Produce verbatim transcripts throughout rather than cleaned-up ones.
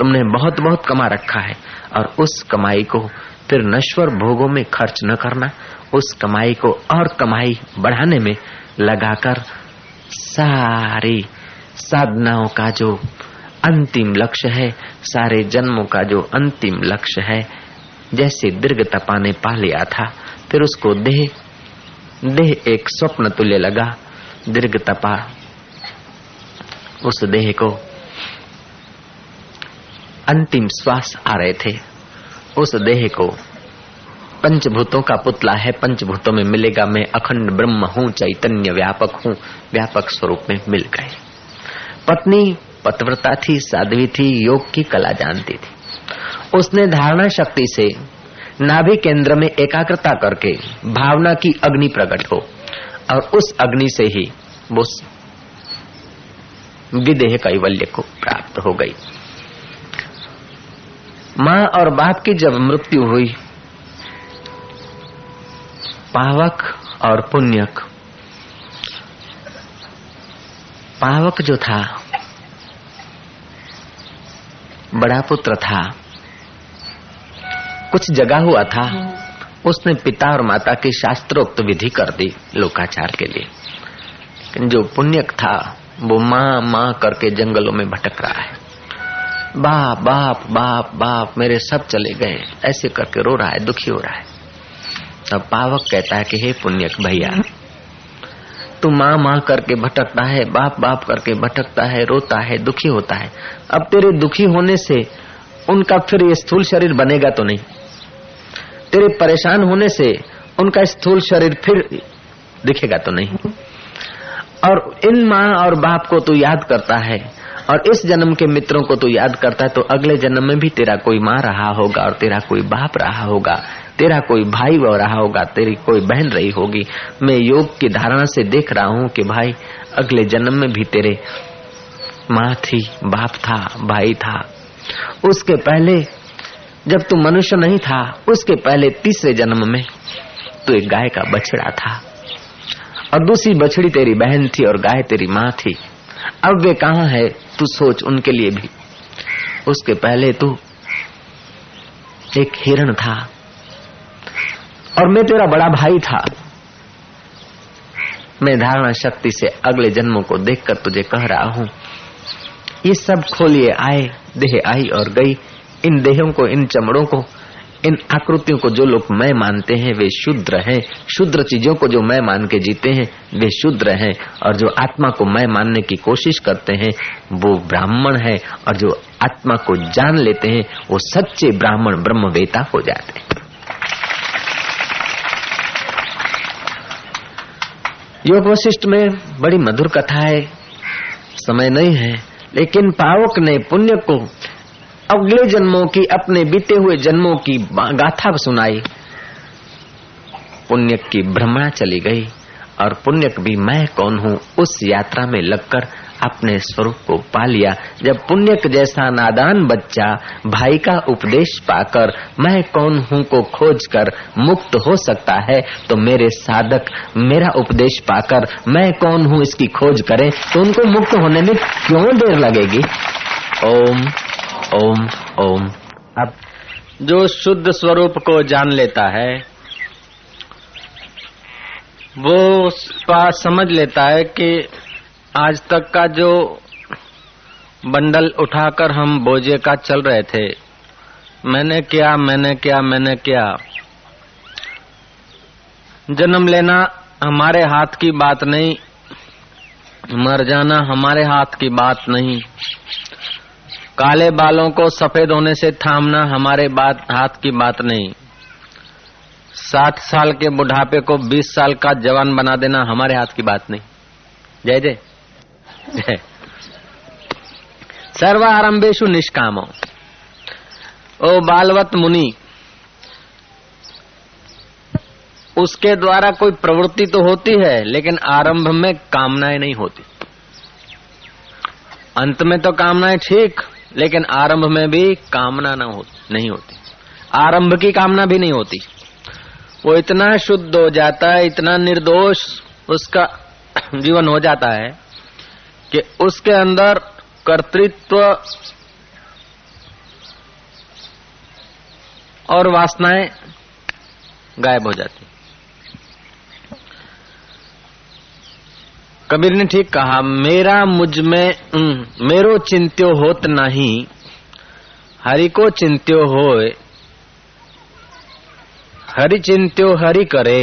तुमने बहुत बहुत कमा रखा है और उस कमाई को फिर नश्वर भोगों में खर्च न करना, उस कमाई को और कमाई बढ़ाने में लगाकर सारी साधनाओं का जो अंतिम लक्ष्य है, सारे जन्मों का जो अंतिम लक्ष्य है, जैसे दीर्घ तपा ने पा लिया था फिर उसको देह देह एक स्वप्न तुल्य लगा। दीर्घ तपा उस देह को अंतिम श्वास आ रहे थे, उस देह को पंचभूतों का पुतला है, पंचभूतों में मिलेगा मैं अखंड ब्रह्म हूँ, चैतन्य व्यापक हूँ, व्यापक स्वरूप में मिल गए। पत्नी पतिव्रता थी, साध्वी थी, योग की कला जानती थी। उसने धारणा शक्ति से नाभि केंद्र में एकाग्रता करके भावना की अग्नि प्रकट हो और उस अग्नि से ही वो विदेह कैवल्य को प्राप्त हो गई। माँ और बाप की जब मृत्यु हुई, पावक और पुण्यक, पावक जो था बड़ा पुत्र था, कुछ जगा हुआ था, उसने पिता और माता की शास्त्रोक्त विधि कर दी लोकाचार के लिए, लेकिन जो पुण्यक था वो माँ माँ करके जंगलों में भटक रहा है, बाप बाप बाप बाप मेरे सब चले गए, ऐसे करके रो रहा है, दुखी हो रहा है। तब पावक कहता है कि हे पुण्यक भैया, तू माँ माँ करके भटकता है, बाप बाप करके भटकता है, रोता है, दुखी होता है, अब तेरे दुखी होने से उनका फिर ये स्थूल शरीर बनेगा तो नहीं, तेरे परेशान होने से उनका स्थूल शरीर फिर दिखेगा तो नहीं, और इन माँ और बाप को तू याद करता है और इस जन्म के मित्रों को तू याद करता है, तो अगले जन्म में भी तेरा कोई माँ रहा होगा और तेरा कोई बाप रहा होगा, तेरा कोई भाई वो रहा होगा, तेरी कोई बहन रही होगी। मैं योग की धारणा से देख रहा हूँ कि भाई अगले जन्म में भी तेरे माँ थी, बाप था, भाई था। उसके पहले जब तू मनुष्य नहीं था, उसके पहले तीसरे जन्म में तू एक गाय का बछड़ा था और दूसरी बछड़ी तेरी बहन थी और गाय तेरी माँ थी। अब वे कहाँ है तू सोच उनके लिए भी। उसके पहले तू एक हिरण था और मैं तेरा बड़ा भाई था। मैं धारणा शक्ति से अगले जन्मों को देखकर तुझे कह रहा हूँ, ये सब खोलिए आए, देह आई और गई। इन देहों को, इन चमड़ों को, इन आकृतियों को जो लोग मैं मानते हैं वे शूद्र हैं। शूद्र चीजों को जो मैं मान के जीते हैं वे शूद्र हैं, और जो आत्मा को मैं मानने की कोशिश करते हैं वो ब्राह्मण हैं, और जो आत्मा को जान लेते हैं वो सच्चे ब्राह्मण ब्रह्मवेता हो जाते हैं। योग वशिष्ठ में बड़ी मधुर कथा है, समय नहीं है, लेकिन पावक ने पुण्य को अगले जन्मों की, अपने बीते हुए जन्मों की गाथा सुनाई। पुण्यक की भ्रमणा चली गई और पुण्यक भी मैं कौन हूँ उस यात्रा में लगकर अपने स्वरूप को पा लिया। जब पुण्यक जैसा नादान बच्चा भाई का उपदेश पाकर मैं कौन हूँ को खोज कर मुक्त हो सकता है, तो मेरे साधक मेरा उपदेश पाकर मैं कौन हूँ इसकी खोज करें तो उनको मुक्त होने में क्यों देर लगेगी। ओम ओम ओम। अब जो शुद्ध स्वरूप को जान लेता है वो समझ लेता है कि आज तक का जो बंडल उठाकर हम बोझे का चल रहे थे, मैंने क्या मैंने क्या मैंने क्या, जन्म लेना हमारे हाथ की बात नहीं, मर जाना हमारे हाथ की बात नहीं, काले बालों को सफेद होने से थामना हमारे बात हाथ की बात नहीं, साठ साल के बुढ़ापे को बीस साल का जवान बना देना हमारे हाथ की बात नहीं। जय जय जय। सर्वारंभेषु निष्कामो। ओ बालवत मुनि, उसके द्वारा कोई प्रवृत्ति तो होती है लेकिन आरंभ में कामनाएं नहीं होती, अंत में तो कामनाएं ठीक, लेकिन आरंभ में भी कामना न हो नहीं होती, आरंभ की कामना भी नहीं होती। वो इतना शुद्ध हो जाता है, इतना निर्दोष उसका जीवन हो जाता है कि उसके अंदर कर्तृत्व और वासनाएं गायब हो जाती। कबीर ने ठीक कहा, मेरा मुझ में मेरो चिंत्यो होत नहीं, हरि को चिंत्यो होए, हरि चिंत्यो हरि करे,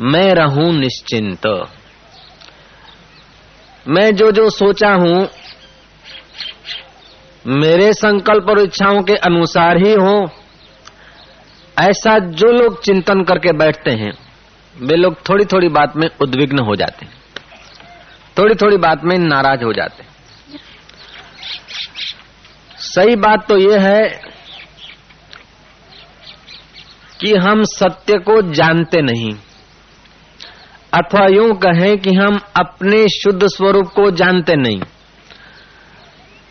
मैं रहूं निश्चिंत। मैं जो जो सोचा हूं मेरे संकल्प और इच्छाओं के अनुसार ही हो, ऐसा जो लोग चिंतन करके बैठते हैं वे लोग थोड़ी थोड़ी बात में उद्विग्न हो जाते हैं, थोड़ी थोड़ी बात में नाराज हो जाते हैं। सही बात तो यह है कि हम सत्य को जानते नहीं, अथवा यूं कहें कि हम अपने शुद्ध स्वरूप को जानते नहीं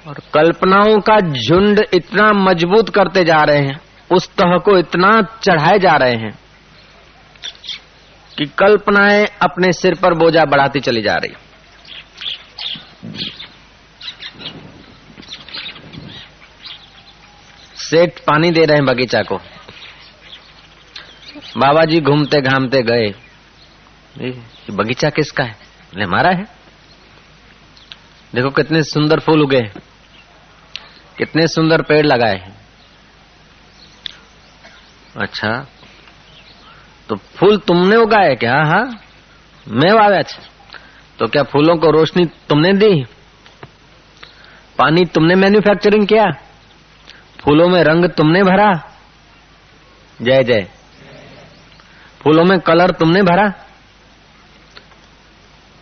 और कल्पनाओं का झुंड इतना मजबूत करते जा रहे हैं, उस तह को इतना चढ़ाए जा रहे हैं कि कल्पनाएं अपने सिर पर बोझा बढ़ाती चली जा रही। सेठ पानी दे रहे हैं बगीचा को, बाबा जी घूमते घामते गए, बगीचा किसका है? ले हमारा है, देखो कितने सुंदर फूल उगे, कितने सुंदर पेड़ लगाए हैं। अच्छा तो फूल तुमने उगाए क्या? हाँ मैं वावे। अच्छा तो क्या फूलों को रोशनी तुमने दी, पानी तुमने मैन्युफैक्चरिंग किया, फूलों में रंग तुमने भरा, जय जय, फूलों में कलर तुमने भरा,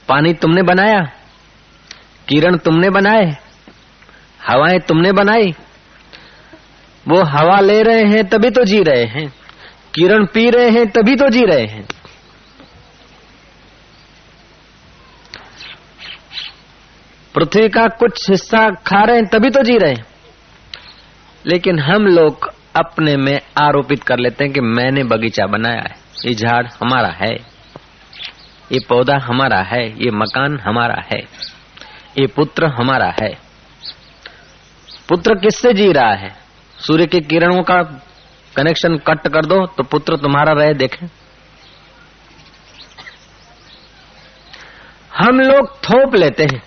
पानी तुमने बनाया, किरण तुमने बनाए, हवाएं तुमने बनाई। वो हवा ले रहे हैं तभी तो जी रहे हैं, किरण पी रहे हैं तभी तो जी रहे हैं। पृथ्वी का कुछ हिस्सा खा रहे हैं तभी तो जी रहे हैं। लेकिन हम लोग अपने में आरोपित कर लेते हैं कि मैंने बगीचा बनाया है, ये झाड़ हमारा है, ये पौधा हमारा है, ये मकान हमारा है, ये पुत्र हमारा है। पुत्र किससे जी रहा है? सूर्य के किरणों का कनेक्शन कट कर दो तो पुत्र तुम्हारा रहे देखें। हम लोग थोप लेते हैं,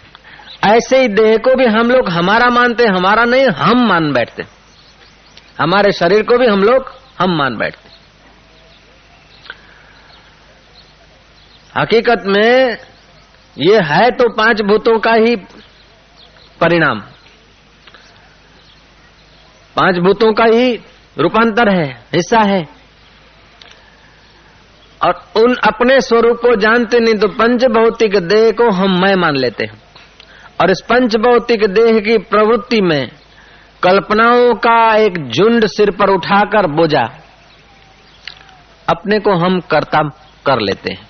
ऐसे ही देह को भी हम लोग हमारा मानते, हमारा नहीं हम मान बैठते, हमारे शरीर को भी हम लोग हम मान बैठते। हकीकत में ये है तो पांच भूतों का ही परिणाम, पांच भूतों का ही रूपांतर है, हिस्सा है। और उन अपने स्वरूप को जानते नहीं तो पंच भौतिक देह को हम मैं मान लेते हैं और इस पंच भौतिक देह की प्रवृत्ति में कल्पनाओं का एक झुंड सिर पर उठाकर बोझा अपने को हम कर्ता कर लेते हैं।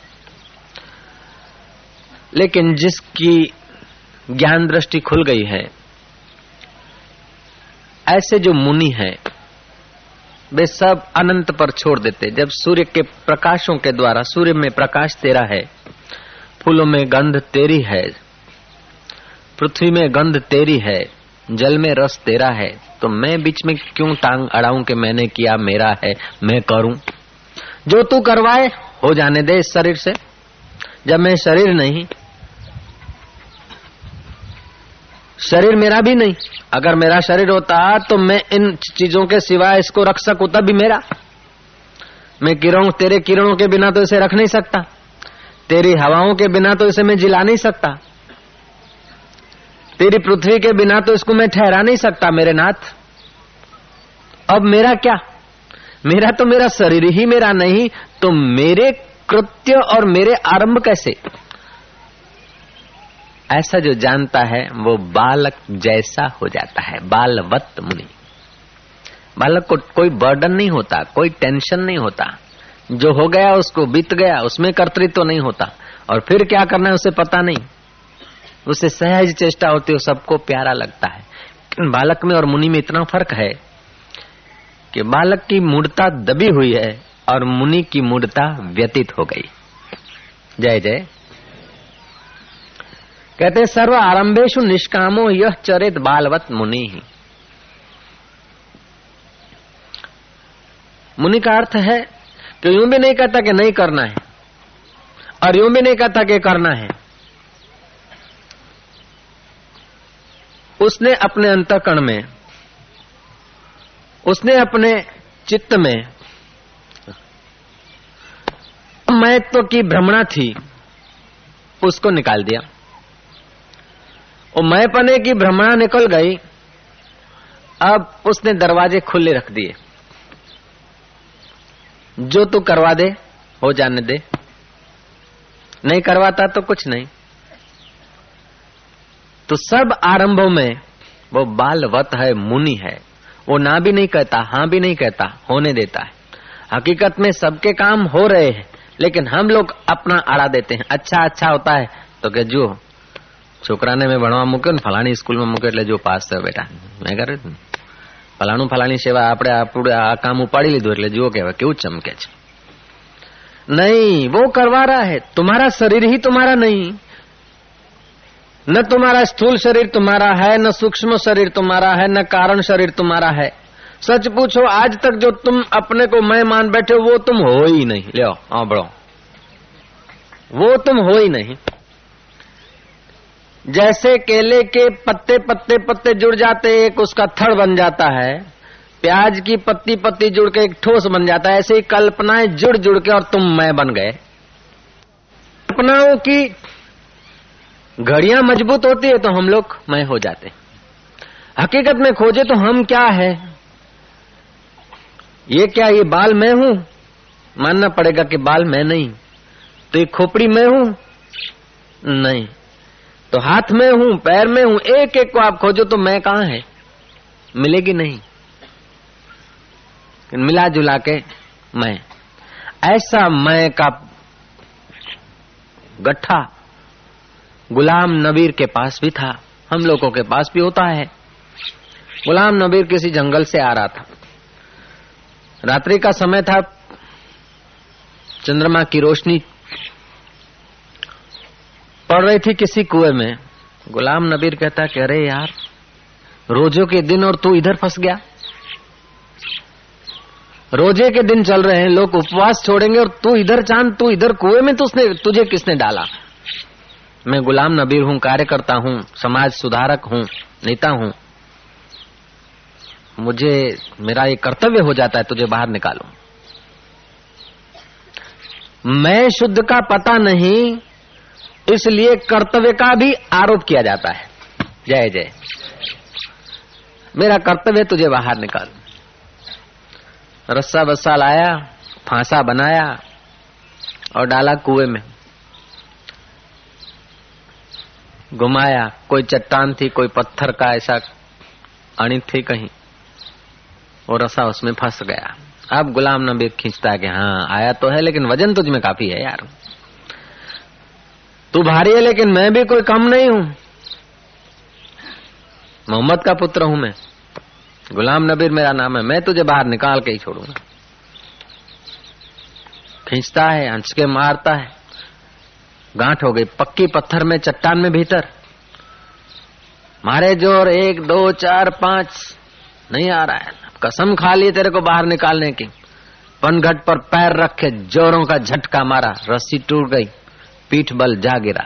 लेकिन जिसकी ज्ञान दृष्टि खुल गई है, ऐसे जो मुनि है वे सब अनंत पर छोड़ देते। जब सूर्य के प्रकाशों के द्वारा, सूर्य में प्रकाश तेरा है, फूलों में गंध तेरी है, पृथ्वी में गंध तेरी है, जल में रस तेरा है, तो मैं बीच में क्यों टांग अड़ाऊं कि मैंने किया, मेरा है, मैं करूं। जो तू करवाए हो जाने दे इस शरीर से, जब मैं शरीर नहीं, शरीर मेरा भी नहीं। अगर मेरा शरीर होता तो मैं इन चीजों के सिवाय इसको रख सकूं, तब भी मेरा। मैं किरणों, तेरे किरणों के बिना तो इसे रख नहीं सकता, तेरी हवाओं के बिना तो इसे मैं जिला नहीं सकता, तेरी पृथ्वी के बिना तो इसको मैं ठहरा नहीं सकता मेरे नाथ। अब मेरा क्या? मेरा तो मेरा शरीर ही मेरा नहीं, तो मेरे कृत्य और मेरे आरंभ कैसे? ऐसा जो जानता है वो बालक जैसा हो जाता है, बालवत मुनि। बालक को कोई बर्डन नहीं होता, कोई टेंशन नहीं होता, जो हो गया उसको बीत गया, उसमें कर्तृत्व तो नहीं होता और फिर क्या करना है उसे पता नहीं, उसे सहज चेष्टा होती है, सबको प्यारा लगता है। बालक में और मुनि में इतना फर्क है कि बालक की मूर्ता दबी हुई है और मुनि की मूर्ता व्यतीत हो गई। जय जय। कहते सर्व आरंभेषु निष्कामो यह चरित बालवत मुनि ही। मुनि का अर्थ है कि यूं भी नहीं कहता कि नहीं करना है और यूं भी नहीं कहता कि करना है। उसने अपने अंतःकरण में, उसने अपने चित्त में महत्व की भ्रमणा थी, उसको निकाल दिया। वो मैंपने की भ्रमणा निकल गई, अब उसने दरवाजे खुले रख दिए। जो तू करवा दे हो जाने दे, नहीं करवाता तो कुछ नहीं। तो सब आरंभों में वो बालवत है, मुनि है, वो ना भी नहीं कहता, हाँ भी नहीं कहता, होने देता है। हकीकत में सबके काम हो रहे हैं, लेकिन हम लोग अपना आड़ा देते हैं। अच्छा अच्छा होता है तो के जो छोकराने में ભણવા મૂક્યો ને ફલાણી સ્કૂલમાં મૂક્યો એટલે જો પાસ થયો બેટા, મેં કરે ફલાણું ફલાણી સેવા આપણે આપણે આ કામ ઉપાડી લીધું એટલે જુઓ કે કેવું ચમકે છે। नहीं, वो करवा रहा है। तुम्हारा शरीर ही तुम्हारा नहीं, न तुम्हारा स्थूल शरीर तुम्हारा है, न सूक्ष्म शरीर तुम्हारा है, न कारण शरीर तुम्हारा है। सच पूछो आज तक जो तुम अपने को मैं मान बैठे हो वो तुम हो ही नहीं। ले आओ बड़ो, वो तुम हो ही नहीं। जैसे केले के पत्ते पत्ते पत्ते जुड़ जाते एक उसका थड़ बन जाता है, प्याज की पत्ती पत्ती जुड़ के एक ठोस बन जाता है, ऐसे ही कल्पनाएं जुड़ जुड़ के और तुम मैं बन गए। कल्पनाओं की घड़ियां मजबूत होती है तो हम लोग मैं हो जाते। हकीकत में खोजे तो हम क्या है, ये क्या ये बाल मैं हूं, मानना पड़ेगा कि बाल मैं नहीं। तो ये खोपड़ी मैं हूं, नहीं। तो हाथ में हूं, पैर में हूं, एक एक को आप खोजो तो मैं कहां है, मिलेगी नहीं। मिला जुला के मैं, ऐसा मैं का गठा गुलाम नबीर के पास भी था, हम लोगों के पास भी होता है। गुलाम नबीर किसी जंगल से आ रहा था, रात्रि का समय था, चंद्रमा की रोशनी पड़ रही थी किसी कुएं में। गुलाम नबीर कहता कि अरे यार, रोजों के दिन और तू इधर फंस गया। रोजे के दिन चल रहे हैं, लोग उपवास छोड़ेंगे और तू इधर चांद, तू इधर कुएं में, तो उसने तुझे किसने डाला। मैं गुलाम नबीर हूं, कार्यकर्ता हूं, समाज सुधारक हूं, नेता हूं, मुझे मेरा ये कर्तव्य हो जाता है तुझे बाहर निकालो। मैं शुद्ध का पता नहीं, इसलिए कर्तव्य का भी आरोप किया जाता है। जय जय, मेरा कर्तव्य तुझे बाहर निकाल। रस्सा बस्सा लाया, फांसा बनाया और डाला कुएं में, घुमाया। कोई चट्टान थी, कोई पत्थर का ऐसा अणित थी कहीं, वो रस्सा उसमें फंस गया। अब गुलाम नबी खींचता है कि हाँ आया तो है, लेकिन वजन तुझ में काफी है यार, तू भारी है, लेकिन मैं भी कोई कम नहीं हूं, मोहम्मद का पुत्र हूं मैं, गुलाम नबीर मेरा नाम है, मैं तुझे बाहर निकाल के ही छोड़ूंगा। खींचता है, हंस के मारता है, गांठ हो गई पक्की पत्थर में, चट्टान में भीतर। मारे जोर, एक दो चार पांच, नहीं आ रहा है, कसम खा ली तेरे को बाहर निकालने की। पनघट पर पैर रखे, जोरों का झटका मारा, रस्सी टूट गई, पीठ बल जा गिरा।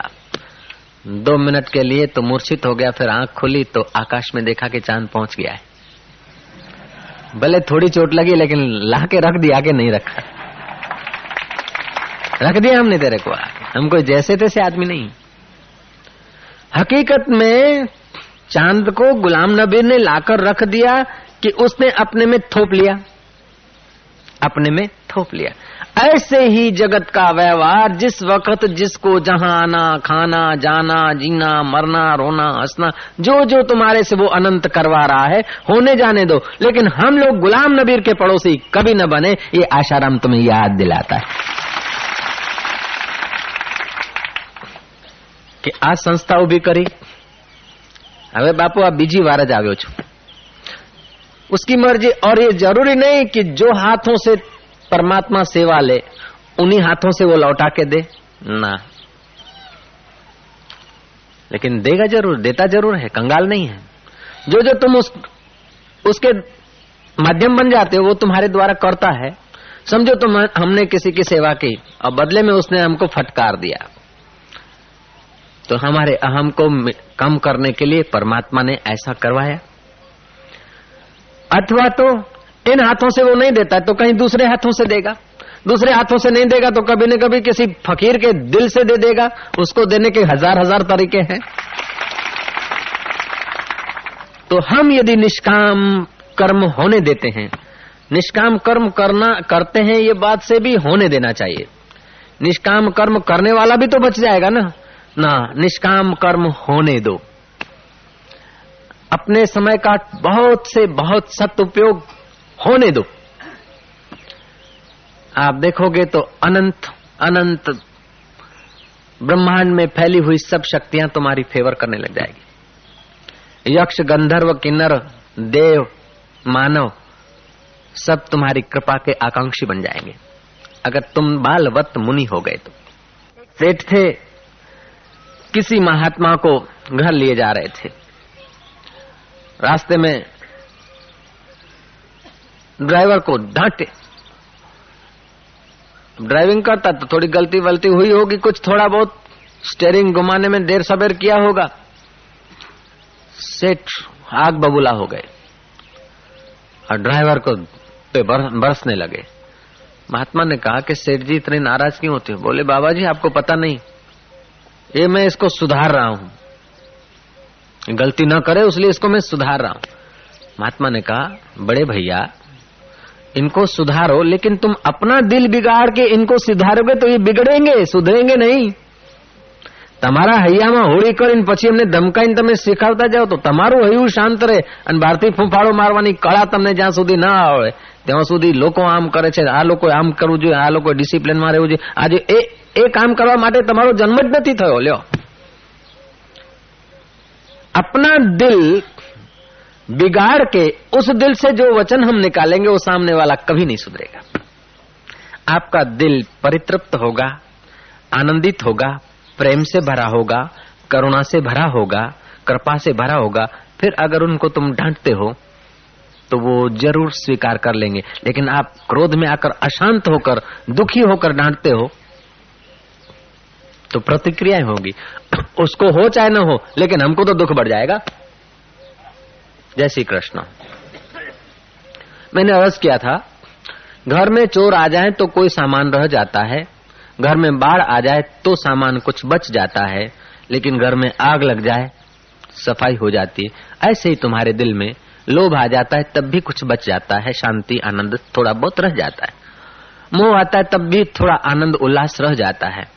दो मिनट के लिए तो मूर्छित हो गया, फिर आंख खुली तो आकाश में देखा कि चांद पहुंच गया है। भले थोड़ी चोट लगी, लेकिन ला के रख दिया कि नहीं रखा, रख दिया हमने तेरे को। हम कोई जैसे तैसे आदमी नहीं। हकीकत में चांद को गुलाम नबी ने लाकर रख दिया कि उसने अपने में थोप लिया, अपने में थोप लिया। ऐसे ही जगत का व्यवहार, जिस वक्त जिसको जहां आना, खाना, जाना, जीना, मरना, रोना, हंसना, जो जो तुम्हारे से वो अनंत करवा रहा है, होने जाने दो। लेकिन हम लोग गुलाम नबीर के पड़ोसी कभी न बने, ये आशाराम तुम्हें याद दिलाता है कि आ संस्था उभी करी। हवे बापू आप बीजी वार ज आव्यो छो, उसकी मर्जी। और ये जरूरी नहीं कि जो हाथों से परमात्मा सेवा ले उन्हीं हाथों से वो लौटा के दे ना, लेकिन देगा जरूर, देता जरूर है, कंगाल नहीं है। जो जो तुम उस उसके माध्यम बन जाते हो, वो तुम्हारे द्वारा करता है। समझो तुम हमने किसी की सेवा की और बदले में उसने हमको फटकार दिया, तो हमारे अहम को कम करने के लिए परमात्मा ने ऐसा करवाया। अथवा तो इन हाथों से वो नहीं देता तो कहीं दूसरे हाथों से देगा, दूसरे हाथों से नहीं देगा तो कभी न कभी किसी फकीर के दिल से दे देगा। उसको देने के हजार हजार तरीके हैं। तो हम यदि निष्काम कर्म होने देते हैं, निष्काम कर्म करना करते हैं ये बात से भी होने देना चाहिए। निष्काम कर्म करने वाला भी तो बच जाएगा ना। ना, निष्काम कर्म होने दो। अपने समय का बहुत से बहुत सदुपयोग होने दो। आप देखोगे तो अनंत अनंत ब्रह्मांड में फैली हुई सब शक्तियां तुम्हारी फेवर करने लग जाएगी। यक्ष, गंधर्व, किन्नर, देव, मानव सब तुम्हारी कृपा के आकांक्षी बन जाएंगे अगर तुम बालवत मुनि हो गए तो। सेठ थे, किसी महात्मा को घर लिए जा रहे थे। रास्ते में ड्राइवर को डांटे। ड्राइविंग करता तो थोड़ी गलती वलती हुई होगी, कुछ थोड़ा बहुत स्टेयरिंग घुमाने में देर सबेर किया होगा। सेठ आग बबूला हो गए और ड्राइवर को पे बरसने लगे। महात्मा ने कहा कि सेठ जी इतने नाराज क्यों होते हो? बोले बाबा जी आपको पता नहीं, ये मैं इसको सुधार रहा हूं, गलती ना करे उसलिए इसको मैं सुधार रहा हूं। महात्मा ने कहा बड़े भैया इनको सुधारो, लेकिन तुम अपना दिल बिगाड़ के इनको सुधारोगे तो ये बिगड़ेंगे, सुधरेंगे नहीं। તમારા હૈયામાં હોળી કરીને પછી એમને ધમકાઈને તમે શીખવતા જાઓ તો તમારું હૈયું શાંત રહે અને બહારથી ફૂંફાળો મારવાની કળા તમને જ્યાં સુધી ના આવે ત્યાં સુધી લોકો આમ કરે છે, આ લોકો આમ કરવું જોઈએ, આ લોકો ડિસિપ્લિનમાં રહેવું જોઈએ। આજે એ એ કામ કરવા માટે તમારો જન્મ જ નથી થયો। લ્યો, અપના દિલ बिगाड़ के उस दिल से जो वचन हम निकालेंगे वो सामने वाला कभी नहीं सुधरेगा। आपका दिल परितृप्त होगा, आनंदित होगा, प्रेम से भरा होगा, करुणा से भरा होगा, कृपा से भरा होगा। फिर अगर उनको तुम डांटते हो तो वो जरूर स्वीकार कर लेंगे। लेकिन आप क्रोध में आकर अशांत होकर दुखी होकर डांटते हो तो प्रतिक्रियाएं होगी। उसको हो चाहे ना हो लेकिन हमको तो दुख बढ़ जाएगा। जय श्री कृष्ण। मैंने अर्ज किया था, घर में चोर आ जाए तो कोई सामान रह जाता है, घर में बाढ़ आ जाए तो सामान कुछ बच जाता है, लेकिन घर में आग लग जाए सफाई हो जाती है। ऐसे ही तुम्हारे दिल में लोभ आ जाता है तब भी कुछ बच जाता है, शांति आनंद थोड़ा बहुत रह जाता है। मोह आता है तब भी थोड़ा आनंद उल्लास रह जाता है।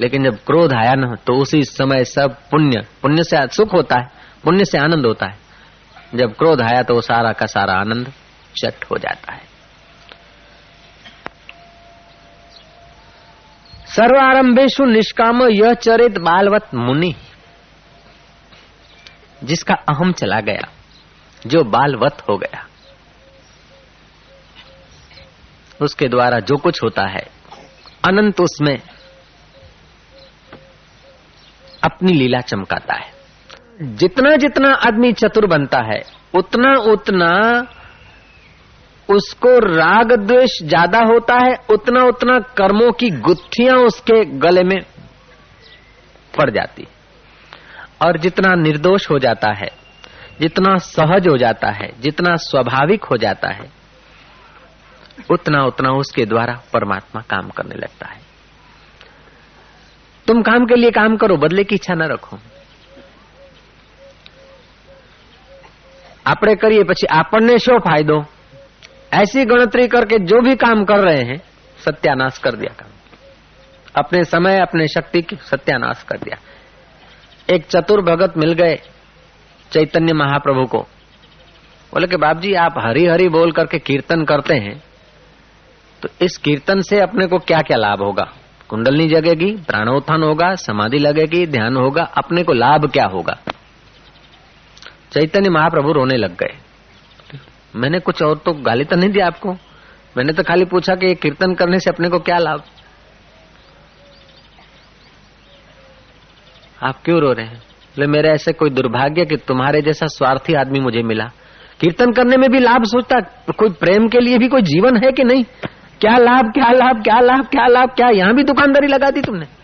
लेकिन जब क्रोध आया ना तो उसी समय सब पुण्य, पुण्य से सुख होता है, पुण्य से आनंद होता है। जब क्रोध आया तो सारा का सारा आनंद चट हो जाता है। सर्वारंभेषु निष्काम यह चरित बालवत मुनि, जिसका अहम चला गया, जो बालवत हो गया, उसके द्वारा जो कुछ होता है अनंत उसमें अपनी लीला चमकाता है। जितना जितना आदमी चतुर बनता है उतना उतना उसको राग द्वेष ज्यादा होता है, उतना उतना कर्मों की गुत्थियां उसके गले में पड़ जाती। और जितना निर्दोष हो जाता है, जितना सहज हो जाता है, जितना स्वाभाविक हो जाता है, उतना उतना उसके द्वारा परमात्मा काम करने लगता है। तुम काम के लिए काम करो, बदले की इच्छा न रखो। આપણે કરીએ પછી આપણને શું ફાયદો? ऐसी ગણતરી करके जो भी काम कर रहे हैं सत्यानाश कर दिया काम, अपने समय अपने शक्ति की सत्यानाश कर दिया। एक चतुर भगत मिल गए चैतन्य महाप्रभु को। बोले कि बाप जी आप हरि हरि बोल करके कीर्तन करते हैं तो इस कीर्तन से अपने को क्या क्या लाभ होगा? कुंडलनी जगेगी, प्राणोत्थान होगा, समाधि लगेगी, ध्यान होगा, अपने को लाभ क्या होगा? चैतन्य महाप्रभु रोने लग गए। मैंने कुछ और तो गाली तो नहीं दिया आपको, मैंने तो खाली पूछा कि ये कीर्तन करने से अपने को क्या लाभ? आप क्यों रो रहे हैं? बोले मेरे ऐसे कोई दुर्भाग्य कि तुम्हारे जैसा स्वार्थी आदमी मुझे मिला कीर्तन करने में भी लाभ सोचता, कोई प्रेम के लिए भी कोई जीवन है कि नहीं? क्या लाभ क्या लाभ क्या लाभ क्या लाभ क्या, यहाँ भी दुकानदारी लगा दी तुमने।